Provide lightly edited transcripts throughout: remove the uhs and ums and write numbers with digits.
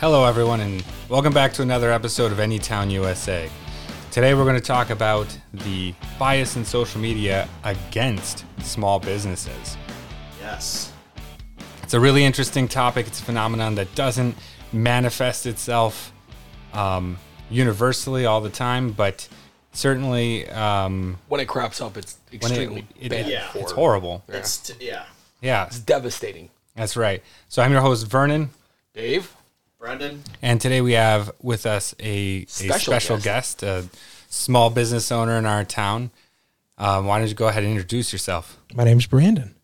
Hello everyone and welcome back to another episode of Anytown USA. Today we're going to talk about the bias in social media against small businesses. Yes. It's a really interesting topic. It's a phenomenon that doesn't manifest itself universally all the time, but certainly... when it crops up, it's extremely bad. Yeah. It's horrible. Yeah. It's devastating. That's right. So I'm your host, Vernon. Dave. Brendan. And today we have with us a special guest, a small business owner in our town. Why don't you go ahead and introduce yourself? My name's Brandon.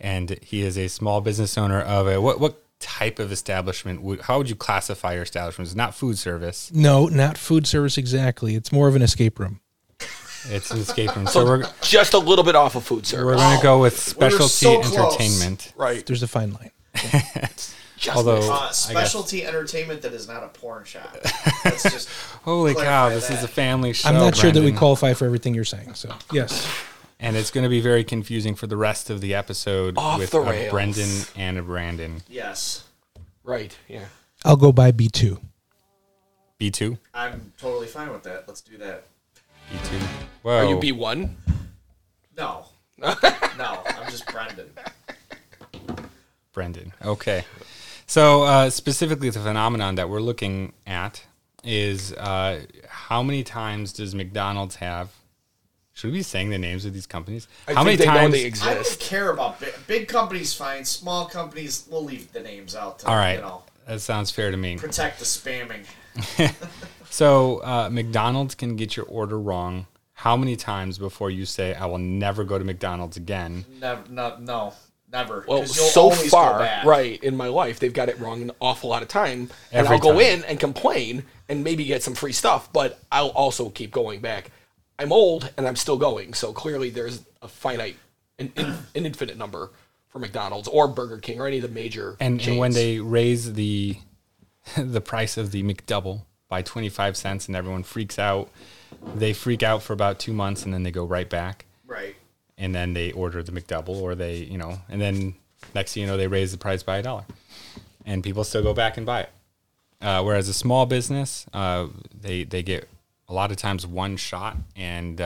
And he is a small business owner of a... What type of establishment? How would you classify your establishment? It's not food service. No, not food service exactly. It's more of an escape room. It's an escape room. So we're just a little bit off of food service. We're going to go with specialty entertainment. Right. There's a fine line. Yeah. Although specialty entertainment that is not a porn shop. That's just holy cow, this is a family show. I'm not sure that we qualify for everything you're saying. So yes, and it's going to be very confusing for the rest of the episode with a Brendan and a Brandon. Yes, right. Yeah, I'll go by B2. B2. I'm totally fine with that. Let's do that. B2. Whoa. Are you B1? No, no. I'm just Brendan. Brendan. Okay. So specifically the phenomenon that we're looking at is how many times does McDonald's have, should we be saying the names of these companies? How many times they exist? I don't care about big companies, fine. Small companies, we'll leave the names out. All right. That sounds fair to me. Protect the spamming. So McDonald's can get your order wrong how many times before you say, I will never go to McDonald's again? No. Never. Well, so far, right, in my life, they've got it wrong an awful lot of time. And I'll go in and complain and maybe get some free stuff, but I'll also keep going back. I'm old and I'm still going, so clearly there's a finite, an infinite number for McDonald's or Burger King or any of the major chains. And when they raise the price of the McDouble by 25 cents and everyone freaks out, they freak out for about 2 months and then they go right back. Right. And then they order the McDouble or they, you know, and then next thing you know, they raise the price by $1. And people still go back and buy it. Whereas a small business, they get a lot of times one shot and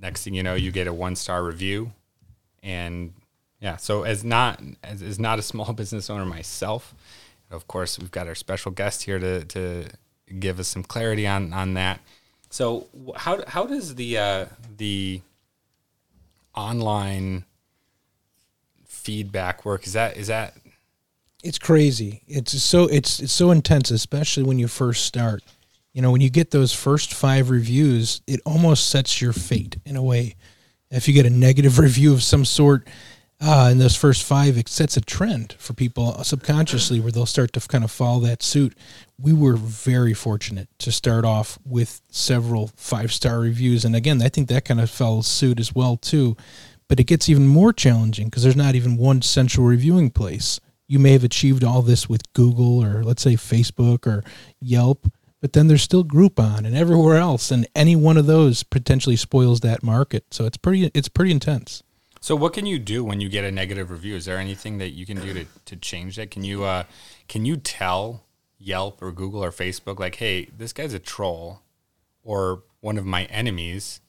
next thing you know, you get a 1-star review. And yeah, so as not a small business owner myself, of course, we've got our special guest here to give us some clarity on that. So how does the online feedback work? Is that it's crazy. It's so intense, especially when you first start. You know, when you get those first 5 reviews, it almost sets your fate in a way. If you get a negative review of some sort in those first 5, it sets a trend for people subconsciously where they'll start to kind of follow that suit. We were very fortunate to start off with several 5-star reviews. And again, I think that kind of fell suit as well too, but it gets even more challenging because there's not even one central reviewing place. You may have achieved all this with Google or let's say Facebook or Yelp, but then there's still Groupon and everywhere else. And any one of those potentially spoils that market. So it's pretty intense. So what can you do when you get a negative review? Is there anything that you can do to change that? Can you tell Yelp or Google or Facebook, like, hey, this guy's a troll or one of my enemies,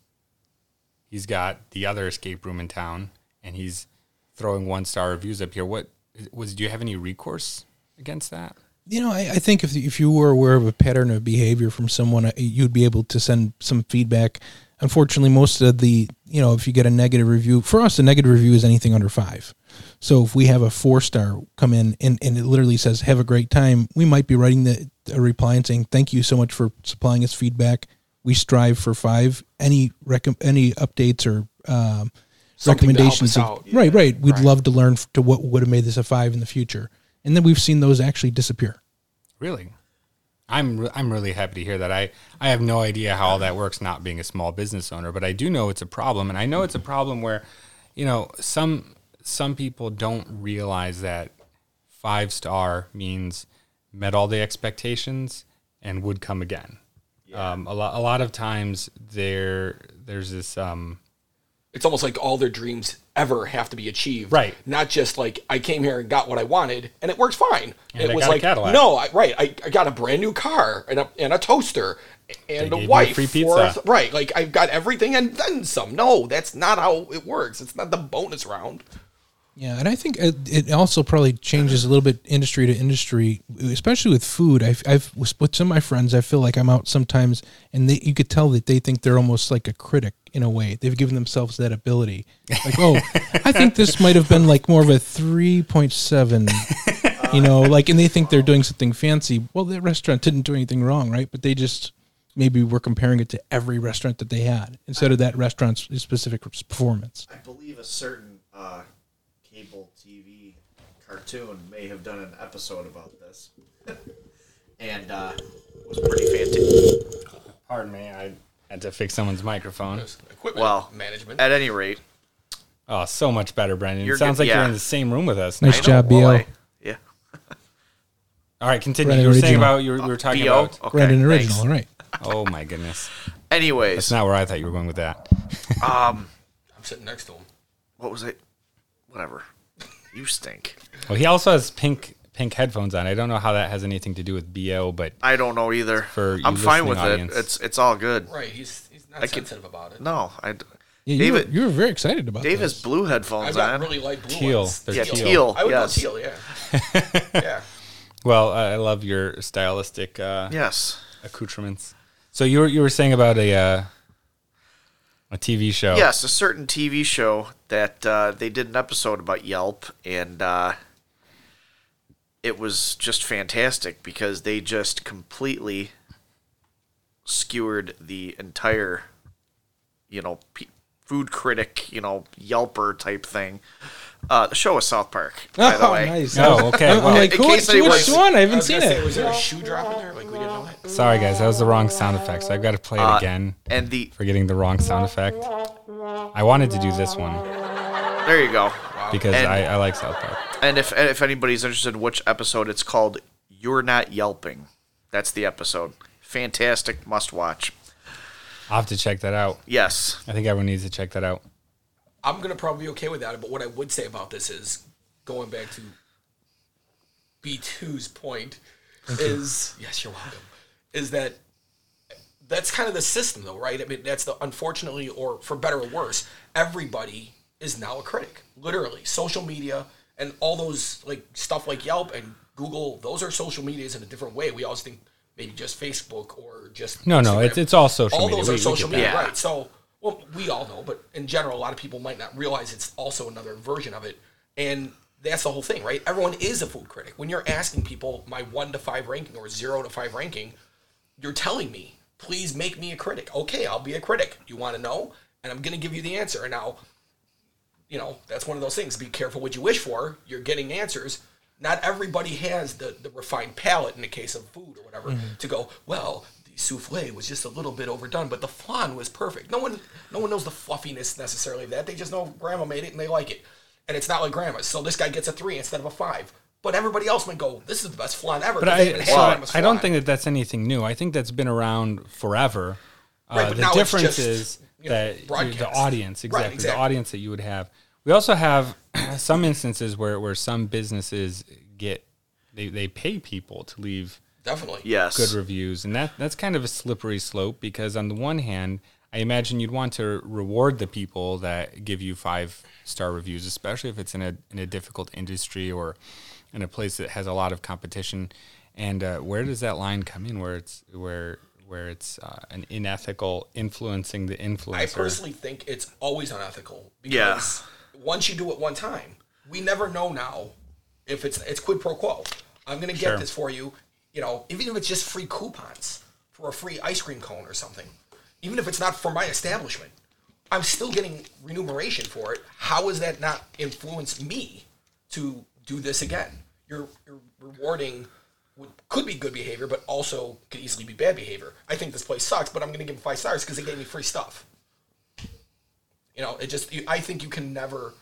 he's got the other escape room in town and he's throwing 1-star reviews up here. Do you have any recourse against that? You know, I think if you were aware of a pattern of behavior from someone, you'd be able to send some feedback. Unfortunately, most of the, you know, if you get a negative review, for us, a negative review is anything under 5. So if we have a 4-star come in and it literally says, have a great time, we might be writing a reply and saying, thank you so much for supplying us feedback. We strive for 5. Any updates or recommendations? Right. We'd love to learn to what would have made this a 5 in the future. And then we've seen those actually disappear. Really? I'm really happy to hear that. I have no idea how all that works, not being a small business owner, but I do know it's a problem, and I know it's a problem where, you know, some people don't realize that 5-star means met all the expectations and would come again. Yeah. A lot of times there's this it's almost like all their dreams ever have to be achieved. Right. Not just like, I came here and got what I wanted, and it works fine. And it was like, no, I got a brand new car and a toaster and a wife. Free pizza. Right. Like, I've got everything and then some. No, that's not how it works. It's not the bonus round. Yeah, and I think it also probably changes a little bit industry to industry, especially with food. I've with some of my friends, I feel like I'm out sometimes, and you could tell that they think they're almost like a critic in a way. They've given themselves that ability. Like, oh, I think this might have been like more of a 3.7, you know, like, and they think they're doing something fancy. Well, that restaurant didn't do anything wrong, right? But they just maybe were comparing it to every restaurant that they had instead of that restaurant's specific performance. I believe a certain cable TV cartoon may have done an episode about this, and was pretty fantastic. Pardon me, I had to fix someone's microphone. Equipment management. At any rate, oh, so much better, Brendan. It sounds like you're in the same room with us. Nice job, BL. Well, yeah. All right, continue. Brendan, you were saying about we were talking B.O. about okay, Brendan original, all right? Oh my goodness. Anyways, that's not where I thought you were going with that. I'm sitting next to him. What was it? Whatever. You stink. Well, he also has pink headphones on. I don't know how that has anything to do with BO, but I don't know either. I'm fine with audience. It. It's all good. Right. He's not sensitive about it. No. David, you were very excited about Dave has blue headphones on. I really like blue teal. Ones. Yeah, teal. I would go teal, yeah. Yeah. Well, I love your stylistic accoutrements. So you were saying about a TV show. Yes, a certain TV show that they did an episode about Yelp, and it was just fantastic because they just completely skewered the entire, food critic, Yelper type thing. The show is South Park, by the way. Nice. Oh, okay. Well, which one? I haven't seen it. Was there a shoe drop in there? Like, we didn't know it. Sorry, guys. That was the wrong sound effect, so I've got to play it again. And for getting the wrong sound effect. I wanted to do this one. There you go. Wow. Because I like South Park. And if anybody's interested in which episode, it's called You're Not Yelping. That's the episode. Fantastic. Must watch. I'll have to check that out. Yes. I think everyone needs to check that out. I'm going to probably be okay with that, but what I would say about this is, going back to B2's point, yes, you're welcome, is that that's kind of the system, though, right? I mean, that's unfortunately, or for better or worse, everybody is now a critic, literally. Social media and all those stuff like Yelp and Google, those are social medias in a different way. We always think maybe just Facebook or just No, it's all social media. All those are social media, right? So... Well, we all know, but in general, a lot of people might not realize it's also another version of it. And that's the whole thing, right? Everyone is a food critic. When you're asking people my 1 to 5 ranking or 0 to 5 ranking, you're telling me, please make me a critic. Okay, I'll be a critic. You want to know? And I'm going to give you the answer. And now, that's one of those things. Be careful what you wish for. You're getting answers. Not everybody has the refined palate in the case of food or whatever to go, well, souffle was just a little bit overdone, but the flan was perfect. No one knows the fluffiness necessarily of that. They just know grandma made it and they like it. And it's not like grandma's. So this guy gets a 3 instead of a 5. But everybody else might go, this is the best flan ever. But I don't think that that's anything new. I think that's been around forever. Right, but the difference is that the audience, exactly, the audience that you would have. We also have some instances where some businesses they pay people to leave definitely yes good reviews, and that's kind of a slippery slope, because on the one hand, I imagine you'd want to reward the people that give you 5-star reviews, especially if it's in a difficult industry or in a place that has a lot of competition. And where does that line come in where it's an unethical influencing the influencer? I personally think it's always unethical, because once you do it one time, we never know now if it's quid pro quo. I'm going to get this for you. Even if it's just free coupons for a free ice cream cone or something, even if it's not for my establishment, I'm still getting remuneration for it. How has that not influenced me to do this again? You're rewarding what could be good behavior, but also could easily be bad behavior. I think this place sucks, but I'm going to give them 5 stars because they gave me free stuff. I think you can never,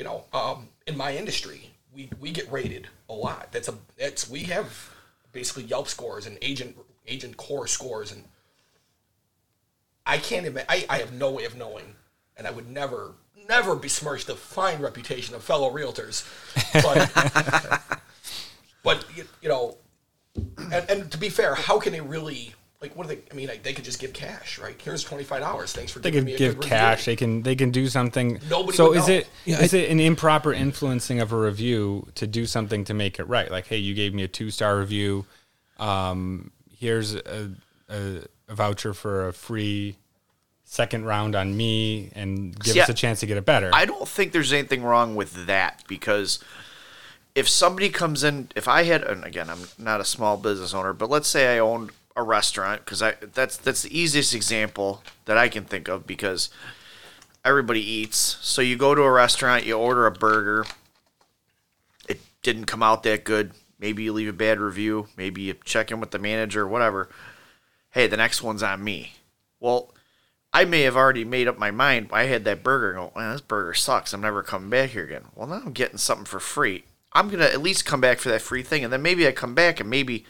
in my industry, we get rated a lot. We have basically Yelp scores and agent core scores, and I can't imagine. I have no way of knowing and I would never besmirch the fine reputation of fellow realtors. But, but you know, and to be fair, how can they really, like, what do they, I mean, like, they could just give cash, right? Here's $25. Thanks for giving me a good review. They can give cash. They can do something. Nobody so would is know. It yeah, is it an improper influencing of a review to do something to make it right? Like, hey, you gave me a 2-star review. Here's a voucher for a free second round on me and give us a chance to get it better. I don't think there's anything wrong with that, because if somebody comes in, if I had, and again, I'm not a small business owner, but let's say I owned a restaurant, because that's the easiest example that I can think of, because everybody eats. So you go to a restaurant, you order a burger. It didn't come out that good. Maybe you leave a bad review. Maybe you check in with the manager, whatever. Hey, the next one's on me. Well, I may have already made up my mind. I had that burger and go, well, this burger sucks. I'm never coming back here again. Well, now I'm getting something for free. I'm going to at least come back for that free thing. And then maybe I come back, and maybe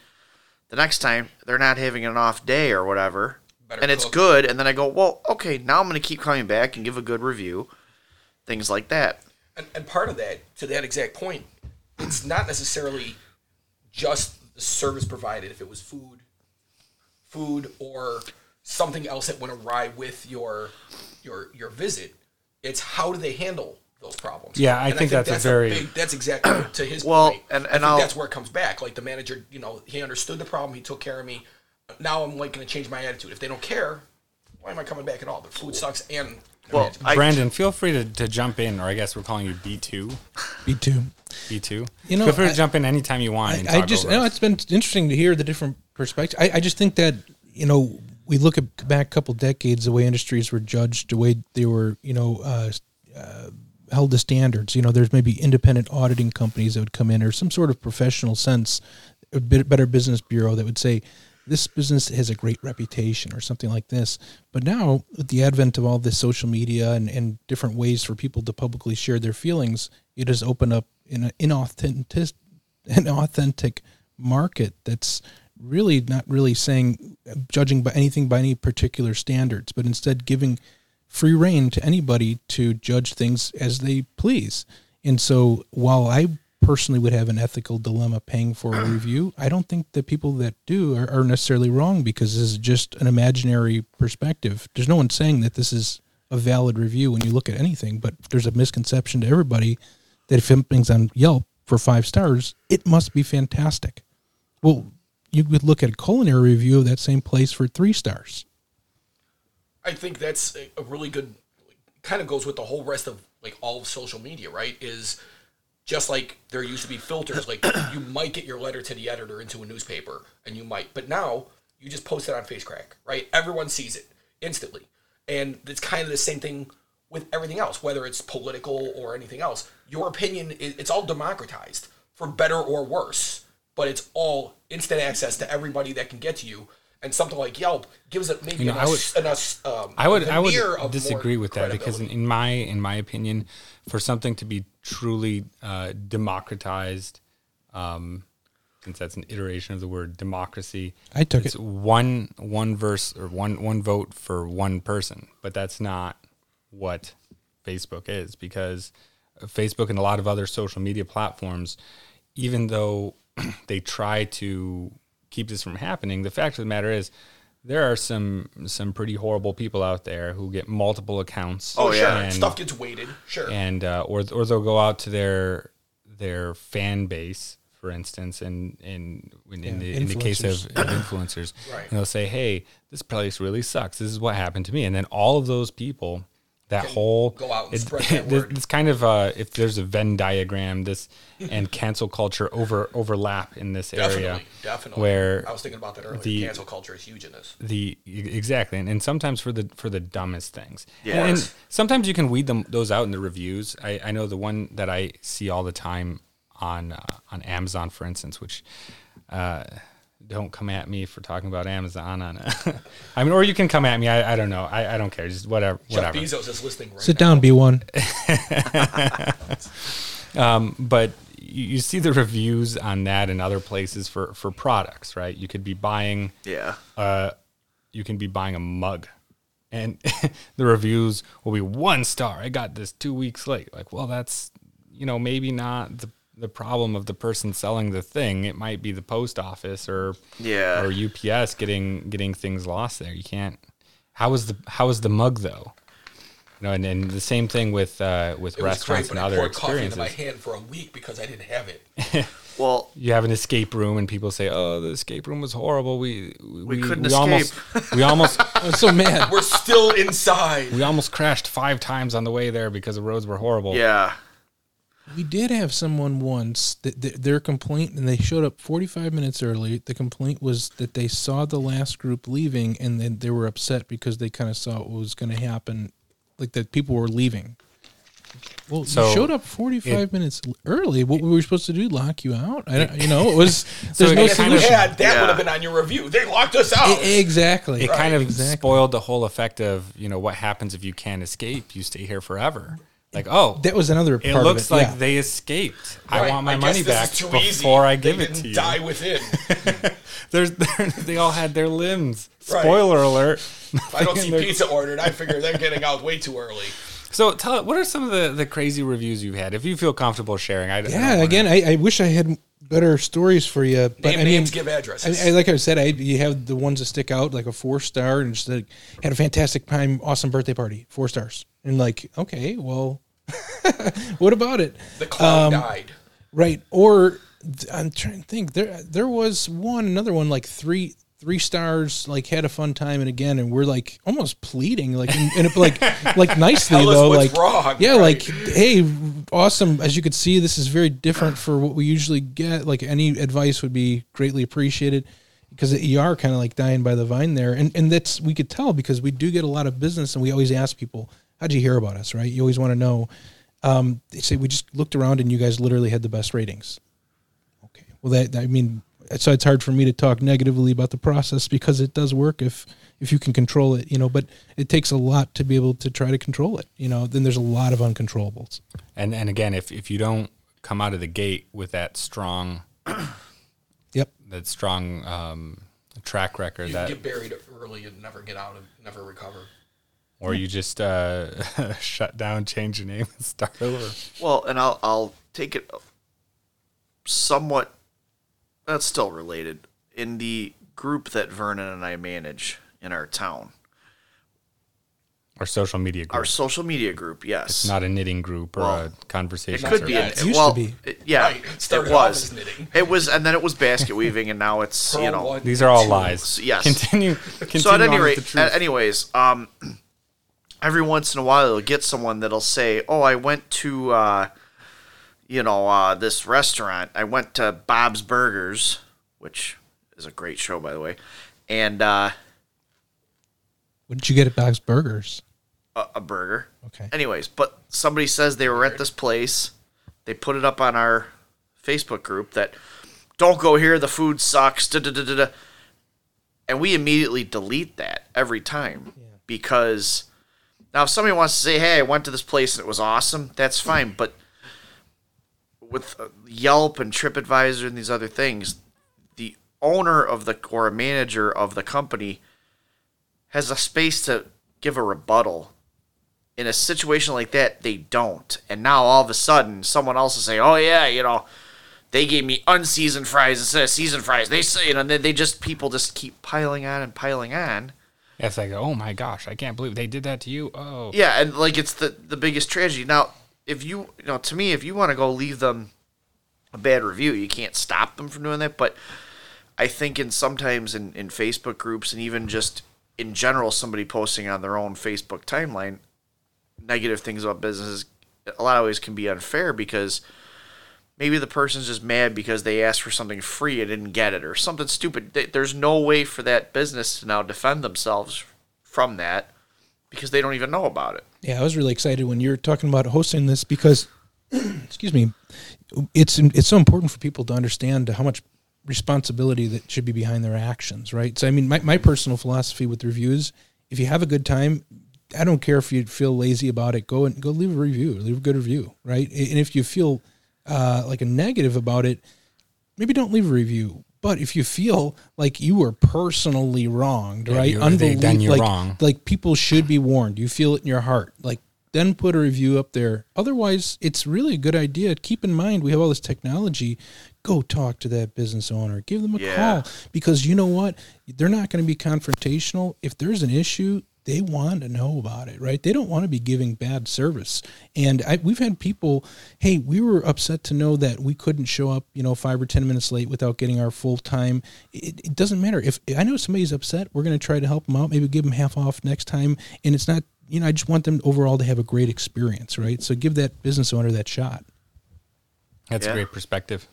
the next time they're not having an off day or whatever. It's good. And then I go, well, okay, now I'm going to keep coming back and give a good review. Things like that. And part of that, to that exact point, it's not necessarily just the service provided. If it was food or something else that went awry with your visit, it's how do they handle those problems? Yeah, I think that's a big, that's exactly to his point. And I think that's where it comes back. Like, the manager, you know, he understood the problem, he took care of me. Now I'm like going to change my attitude. If they don't care, why am I coming back at all? The food sucks and Brandon, feel free to jump in, or I guess we're calling you B2. B2. You know, feel free to jump in anytime you want. It's been interesting to hear the different perspectives. I just think that, you know, we look back a couple decades, the way industries were judged, the way they were, you know, held to standards. You know, there's maybe independent auditing companies that would come in, or some sort of professional sense, a better business bureau that would say, this business has a great reputation or something like this. But now, with the advent of all this social media and different ways for people to publicly share their feelings, it has opened up an inauthentic market that's really not really judging by anything by any particular standards, but instead giving free rein to anybody to judge things as they please. And so while I personally would have an ethical dilemma paying for a review, I don't think the people that do are necessarily wrong, because this is just an imaginary perspective. There's no one saying that this is a valid review when you look at anything, but there's a misconception to everybody that if something's on Yelp for 5 stars, it must be fantastic. Well, you could look at a culinary review of that same place for 3 stars. I think that's a really good, kind of goes with the whole rest of like all of social media, right? Is just like there used to be filters, like you might get your letter to the editor into a newspaper, and you might, but now you just post it on FaceCrack, right? Everyone sees it instantly. And it's kind of the same thing with everything else, whether it's political or anything else. Your opinion, it's all democratized, for better or worse, but it's all instant access to everybody that can get to you. And something like Yelp gives it maybe I would disagree with that, because in my opinion, for something to be truly democratized, since that's an iteration of the word democracy, it's one verse or one vote for one person. But that's not what Facebook is, because Facebook and a lot of other social media platforms, even though they try to keep this from happening, the fact of the matter is there are some pretty horrible people out there who get multiple accounts. Oh yeah, and stuff gets weighted, sure. And or they'll go out to their fan base, for instance, in the case of influencers, right. And they'll say, "Hey, this place really sucks. This is what happened to me." And then all of those people, go out and spread that word. It's kind of if there's a Venn diagram, this and cancel culture overlap in this area. Definitely. Where I was thinking about that earlier. Cancel culture is huge in this. Exactly, and sometimes for the dumbest things. Yeah. And sometimes you can weed those out in the reviews. I know the one that I see all the time on Amazon, for instance, which. Don't come at me for talking about Amazon on it. I mean, or you can come at me. I don't know. I don't care. Just whatever. Jeff Bezos is listening right now. Sit down, B1. But you see the reviews on that and other places for products, right? You can be buying a mug and the reviews will be 1 star. I got this 2 weeks late. Like, well, that's, you know, maybe not the problem of the person selling the thing. It might be the post office or UPS getting things lost there. You can't. How was the mug though? You know, and the same thing with restaurants and other experiences. I poured coffee into my hand for a week because I didn't have it. Well, you have an escape room, and people say, "Oh, the escape room was horrible. We couldn't escape. We almost I'm so mad. We're still inside. We almost crashed 5 times on the way there because the roads were horrible." Yeah, we did have someone once that their complaint, and they showed up 45 minutes early. The complaint was that they saw the last group leaving, and then they were upset because they kind of saw what was going to happen. Like that people were leaving. Well, so you showed up 45 minutes early. What were we supposed to do? Lock you out? I don't, you know, it was. There's so no solution. That would have been on your review. They locked us out. Exactly. It kind of spoiled the whole effect of, you know, what happens if you can't escape? You stay here forever. Like, oh, that was another. Part it looks of it. Like they escaped. Right. I want my money back before easy. I give they it didn't to you. Die within. They all had their limbs. Right. Spoiler alert. If I don't see pizza ordered, I figure they're getting out way too early. So, what are some of the crazy reviews you've had? If you feel comfortable sharing, I wish I had better stories for you. But names, give addresses. Like I said, you have the ones that stick out, like a 4-star, and just like, had a fantastic time, awesome birthday party, 4 stars. And like, okay, well, what about it? The clown died, right? Or I'm trying to think. There was another one, like 3 stars, like had a fun time, and again, and we're like almost pleading, like, and like nicely tell though, us what's like wrong, yeah, right? Like, hey, awesome. As you could see, this is very different for what we usually get. Like, any advice would be greatly appreciated. Because you are kind of like dying by the vine there, and that's we could tell because we do get a lot of business, and we always ask people, "How'd you hear about us?" Right? You always want to know. They say we just looked around, and you guys literally had the best ratings. Okay, well, so it's hard for me to talk negatively about the process because it does work if you can control it, you know. But it takes a lot to be able to try to control it, you know. Then there's a lot of uncontrollables. And again, if you don't come out of the gate with that strong. That strong track record. You get buried early and never get out and never recover. Or you just shut down, change your name, and start over. Well, and I'll take it somewhat. That's still related. In the group that Vernon and I manage in our town. Our social media group. Our social media group, yes. It's not a knitting group or a conversation. It could be. It used to be. It was. Knitting. It was, and then it was basket weaving, and now it's, you know. These are all lies. Yes. Continue so at any rate, every once in a while you'll get someone that'll say, oh, I went to, this restaurant. I went to Bob's Burgers, which is a great show, by the way. And what did you get at Bob's Burgers? A burger. Okay. Anyways, but somebody says they were at this place. They put it up on our Facebook group that don't go here. The food sucks. Da, da, da, da, da. And we immediately delete that every time because now if somebody wants to say, hey, I went to this place and it was awesome, that's fine. But with Yelp and TripAdvisor and these other things, the owner of or manager of the company has a space to give a rebuttal. In a situation like that, they don't. And now all of a sudden, someone else will say, oh, yeah, you know, they gave me unseasoned fries instead of seasoned fries. They say, you know, and then people just keep piling on and piling on. Yeah, it's like, oh, my gosh, I can't believe they did that to you. Oh. Yeah, and, like, it's the biggest tragedy. Now, if you want to go leave them a bad review, you can't stop them from doing that. But I think sometimes in Facebook groups and even just in general, somebody posting on their own Facebook timeline negative things about businesses a lot of ways can be unfair because maybe the person's just mad because they asked for something free and didn't get it or something stupid. There's no way for that business to now defend themselves from that because they don't even know about it. Yeah, I was really excited when you were talking about hosting this because, excuse me, it's so important for people to understand how much responsibility that should be behind their actions, right? So, I mean, my personal philosophy with reviews, if you have a good time, I don't care if you feel lazy about it, go leave a review, leave a good review, right? And if you feel like a negative about it, maybe don't leave a review, But if you feel like you were personally wronged, right? Then you're wrong. Like, people should be warned. You feel it in your heart. Like, then put a review up there. Otherwise, it's really a good idea. Keep in mind, we have all this technology. Go talk to that business owner. Give them a call. Because you know what? They're not going to be confrontational. If there's an issue, they want to know about it, right? They don't want to be giving bad service. And we've had people, hey, we were upset to know that we couldn't show up, 5 or 10 minutes late without getting our full time. It doesn't matter. If I know somebody's upset, we're going to try to help them out, maybe give them half off next time. And it's not, I just want them overall to have a great experience, right? So give that business owner that shot. That's a great perspective.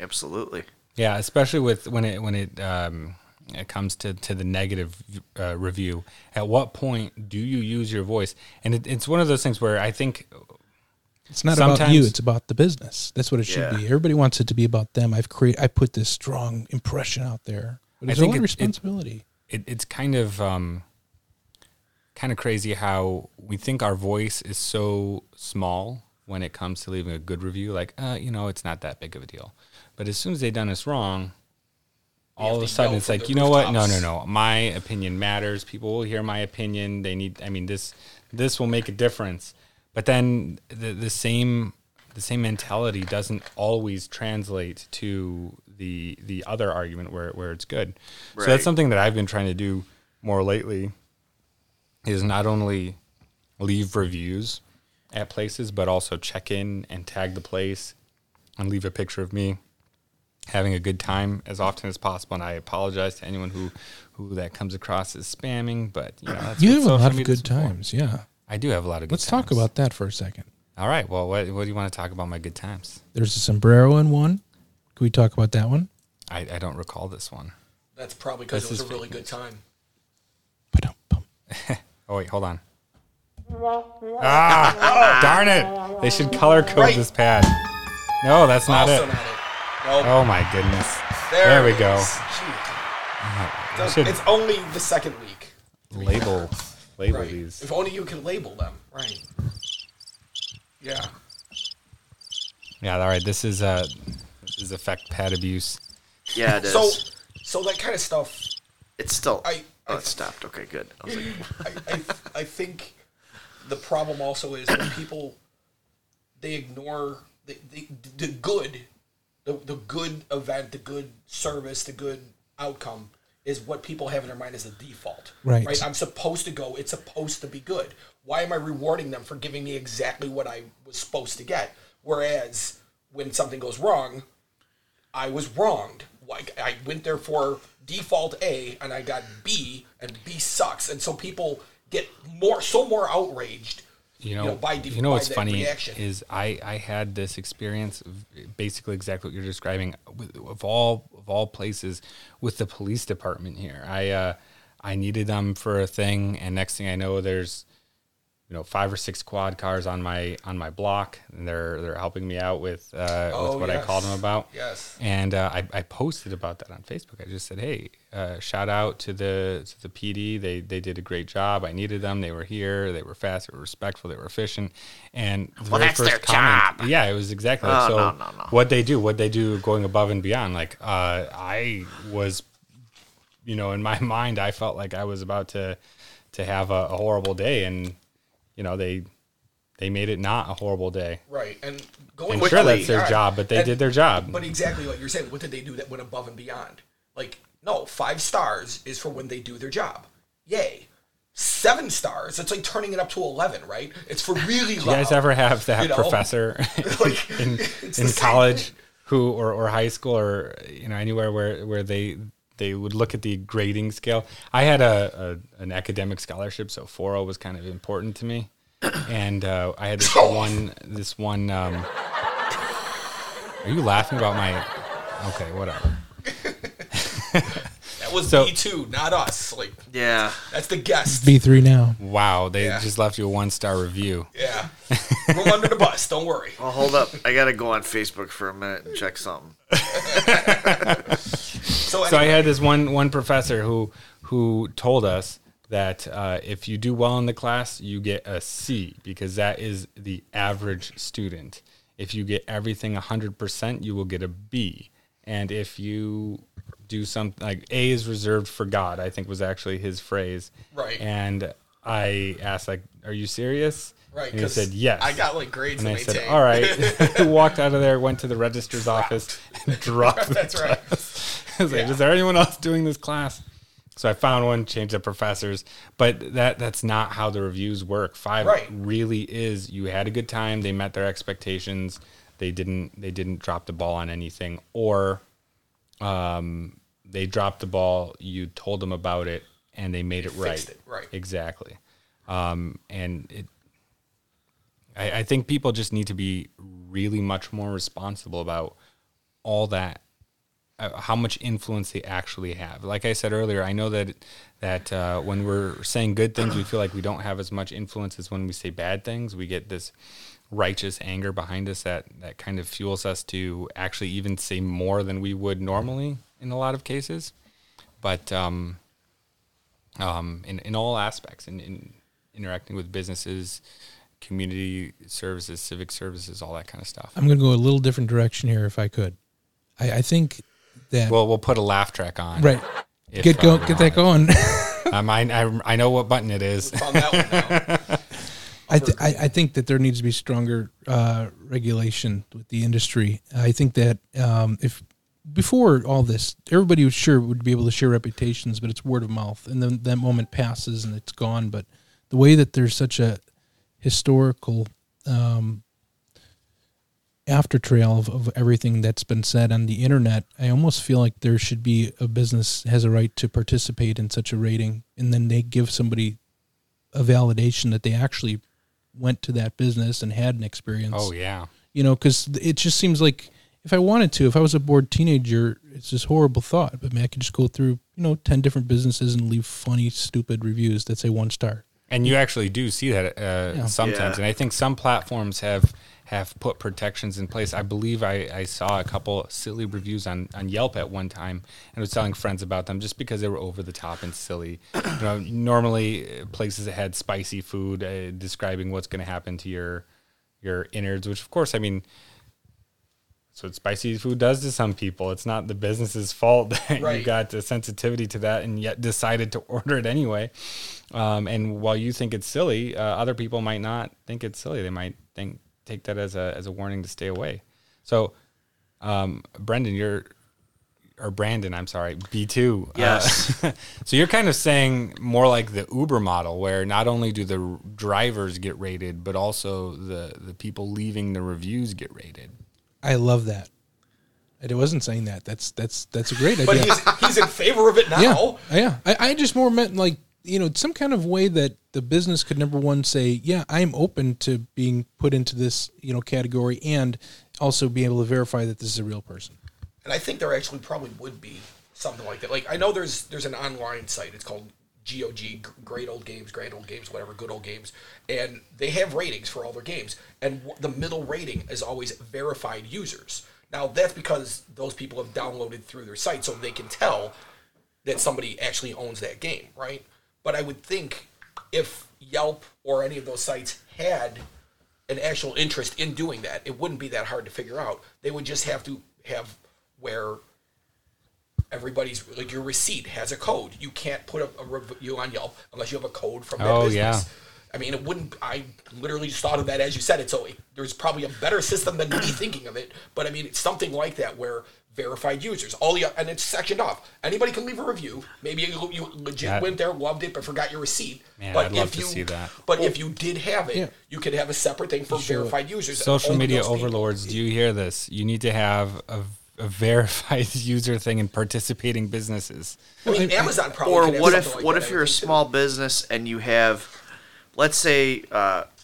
Absolutely. Yeah, especially with when it comes to the negative review. At what point do you use your voice? And it's one of those things where I think it's not about you; it's about the business. That's what it should be. Everybody wants it to be about them. I put this strong impression out there. But it's a responsibility. It's kind of crazy how we think our voice is so small when it comes to leaving a good review. Like, it's not that big of a deal. But as soon as they've done us wrong, all of a sudden it's like, you know what? No. My opinion matters. People will hear my opinion. They need, this will make a difference. But then the same mentality doesn't always translate to the other argument where it's good. Right. So that's something that I've been trying to do more lately, is not only leave reviews at places, but also check in and tag the place and leave a picture of me having a good time as often as possible. And I apologize to anyone who that comes across as spamming, but that's you have a lot of good times. Yeah, I do have a lot of good times. Let's talk about that for a second. All right. Well, what do you want to talk about my good times? There's a sombrero in one. Can we talk about that one? I don't recall this one. That's probably because it was a really good time. Oh, wait, hold on. Ah, darn it. They should color code this pad. No, that's not it. Nope. Oh, my goodness. There we go. It's only the second week. Label these. If only you could label them. Right. Yeah. Yeah, all right. This is effect pad abuse. Yeah, it is. So that kind of stuff. It's still... it stopped. Okay, good. I was like, I think the problem also is when people, they ignore the good, the good event, the good service, the good outcome is what people have in their mind as a default. Right? I'm supposed to go. It's supposed to be good. Why am I rewarding them for giving me exactly what I was supposed to get? Whereas when something goes wrong, I was wronged. Like, I went there for default A, and I got B, and B sucks, and so people get more outraged. By default. You know what's funny is I had this experience, basically exactly what you're describing, of all places, with the police department here. I needed them for a thing, and next thing I know, there's 5 or 6 quad cars on my block, and they're helping me out with what I called them about. Yes. And I posted about that on Facebook. I just said, hey, shout out to the PD. They did a great job. I needed them. They were here. They were fast. They were respectful. They were efficient. And that's their comment, job. Yeah, it was exactly. No. What they do going above and beyond. Like, I was, in my mind, I felt like I was about to have a horrible day, and they made it not a horrible day. Right. And going quickly. Sure, that's their job, but they did their job. But exactly what you're saying. What did they do that went above and beyond? Like, no, 5 stars is for when they do their job. Yay. 7 stars, it's like turning it up to 11, right? It's for really loud. You guys ever have that professor in college who or high school or anywhere where they would look at the grading scale? I had an academic scholarship, so 4.0 was kind of important to me. And I had this one. Are you laughing about my? Okay, whatever. That was B2, not us. Like, yeah, that's the guest. B3 now. Wow, they just left you a 1-star review. Yeah, we're under the bus. Don't worry. Well, hold up. I gotta go on Facebook for a minute and check something. So I had this one professor who told us that if you do well in the class, you get a C, because that is the average student. If you get everything 100%, you will get a B. And if you do something, like, A is reserved for God, I think was actually his phrase. Right. And I asked, like, are you serious? Right. And he said, yes. I got, like, grades and I said, all right. Walked out of there, went to the registrar's office, and dropped the class. Right. I was like, is there anyone else doing this class? So I found one, changed the professors, but that's not how the reviews work. Five really is, you had a good time, they met their expectations, they didn't drop the ball on anything, or they dropped the ball, you told them about it, and they made it right. Right. Exactly. I think people just need to be really much more responsible about all that, how much influence they actually have. Like I said earlier, I know that when we're saying good things, we feel like we don't have as much influence as when we say bad things. We get this righteous anger behind us that kind of fuels us to actually even say more than we would normally in a lot of cases. But in all aspects, in interacting with businesses, community services, civic services, all that kind of stuff. I'm going to go a little different direction here if I could. I think... Well, we'll put a laugh track on. Right. Get that going. I know what button it is. It's on that one now. I think that there needs to be stronger regulation with the industry. I think that if before all this, everybody would be able to share reputations, but it's word of mouth. And then that moment passes and it's gone. But the way that there's such a historical... after trail of everything that's been said on the internet, I almost feel like there should be a business has a right to participate in such a rating, and then they give somebody a validation that they actually went to that business and had an experience. Oh yeah. You know, cause it just seems like if I wanted to, if I was a bored teenager, it's this horrible thought, but man, I could just go through, 10 different businesses and leave funny, stupid reviews that say 1 star. And you actually do see that sometimes. Yeah. And I think some platforms have put protections in place. I believe I saw a couple silly reviews on Yelp at one time and was telling friends about them just because they were over the top and silly. Normally places that had spicy food describing what's going to happen to your innards, which of course, I mean, that's what spicy food does to some people. It's not the business's fault that you got the sensitivity to that and yet decided to order it anyway. And while you think it's silly, other people might not think it's silly. They might take that as a warning to stay away. So, Brandon, I'm sorry, B2. Yes. So you're kind of saying more like the Uber model, where not only do the drivers get rated, but also the people leaving the reviews get rated. I love that. I wasn't saying that. That's a great idea. But he's in favor of it now. Yeah. I just more meant like, some kind of way that the business could, number one, say, yeah, I'm open to being put into this, category, and also be able to verify that this is a real person. And I think there actually probably would be something like that. Like, I know there's an online site. It's called GOG, Great Old Games, whatever, Good Old Games. And they have ratings for all their games. And the middle rating is always verified users. Now, that's because those people have downloaded through their site, so they can tell that somebody actually owns that game, right? But I would think if Yelp or any of those sites had an actual interest in doing that, it wouldn't be that hard to figure out. They would just have to have where everybody's, like your receipt has a code. You can't put a review on Yelp unless you have a code from that business. Yeah. I mean, it wouldn't, I literally just thought of that as you said it, so there's probably a better system than me thinking of it. But I mean, it's something like that where verified users, and it's sectioned off. Anybody can leave a review. Maybe you legit went there, loved it, but forgot your receipt. Man, but I'd love to see that. But if you did have it, you could have a separate thing for verified users. Social media overlords, do you hear this? You need to have a verified user thing in participating businesses. I mean, Amazon probably. Or what if you're a small business and you have, let's say,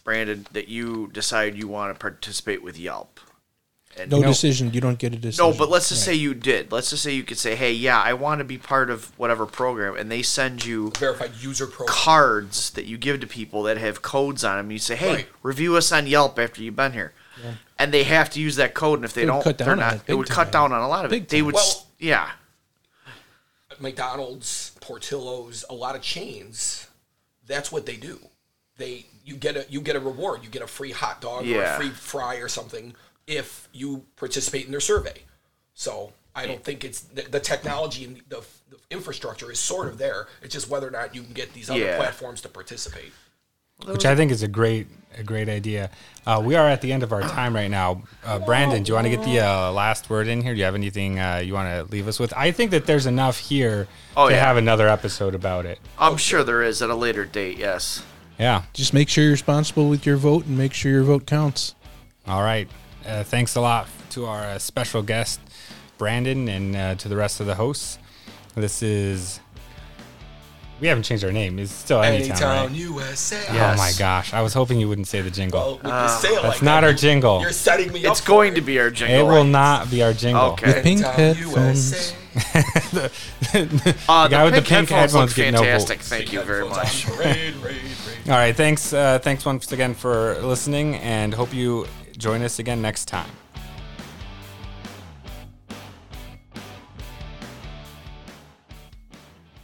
Brandon, that you decide you want to participate with Yelp. And no decision. You don't get a decision. No, but let's just say you did. Let's just say you could say, hey, yeah, I want to be part of whatever program, and they send you verified user program cards that you give to people that have codes on them. You say, hey, review us on Yelp after you've been here. Yeah. And they have to use that code, and if they don't, they're not. It would cut down on a lot of it. They would, McDonald's, Portillo's, a lot of chains, that's what they do. You get a reward. You get a free hot dog or a free fry or something if you participate in their survey. So I don't think it's the technology and the infrastructure is sort of there. It's just whether or not you can get these other platforms to participate. Which I think is a great idea. We are at the end of our time right now. Brandon, do you want to get the last word in here? Do you have anything you want to leave us with? I think that there's enough here to have another episode about it. I'm sure there is at a later date, yes. Yeah. Just make sure you're responsible with your vote and make sure your vote counts. All right. Thanks a lot to our special guest, Brandon, and to the rest of the hosts. This is... We haven't changed our name. It's still Anytown, right? USA. Yes. Oh, my gosh. I was hoping you wouldn't say the jingle. Well, that's like not our jingle. You're setting me up. It's going to be our jingle. It will not be our jingle. Okay. The pink headphones. The guy with the pink headphones get no votes. Thank you very much. All right. Thanks once again for listening, and hope you join us again next time.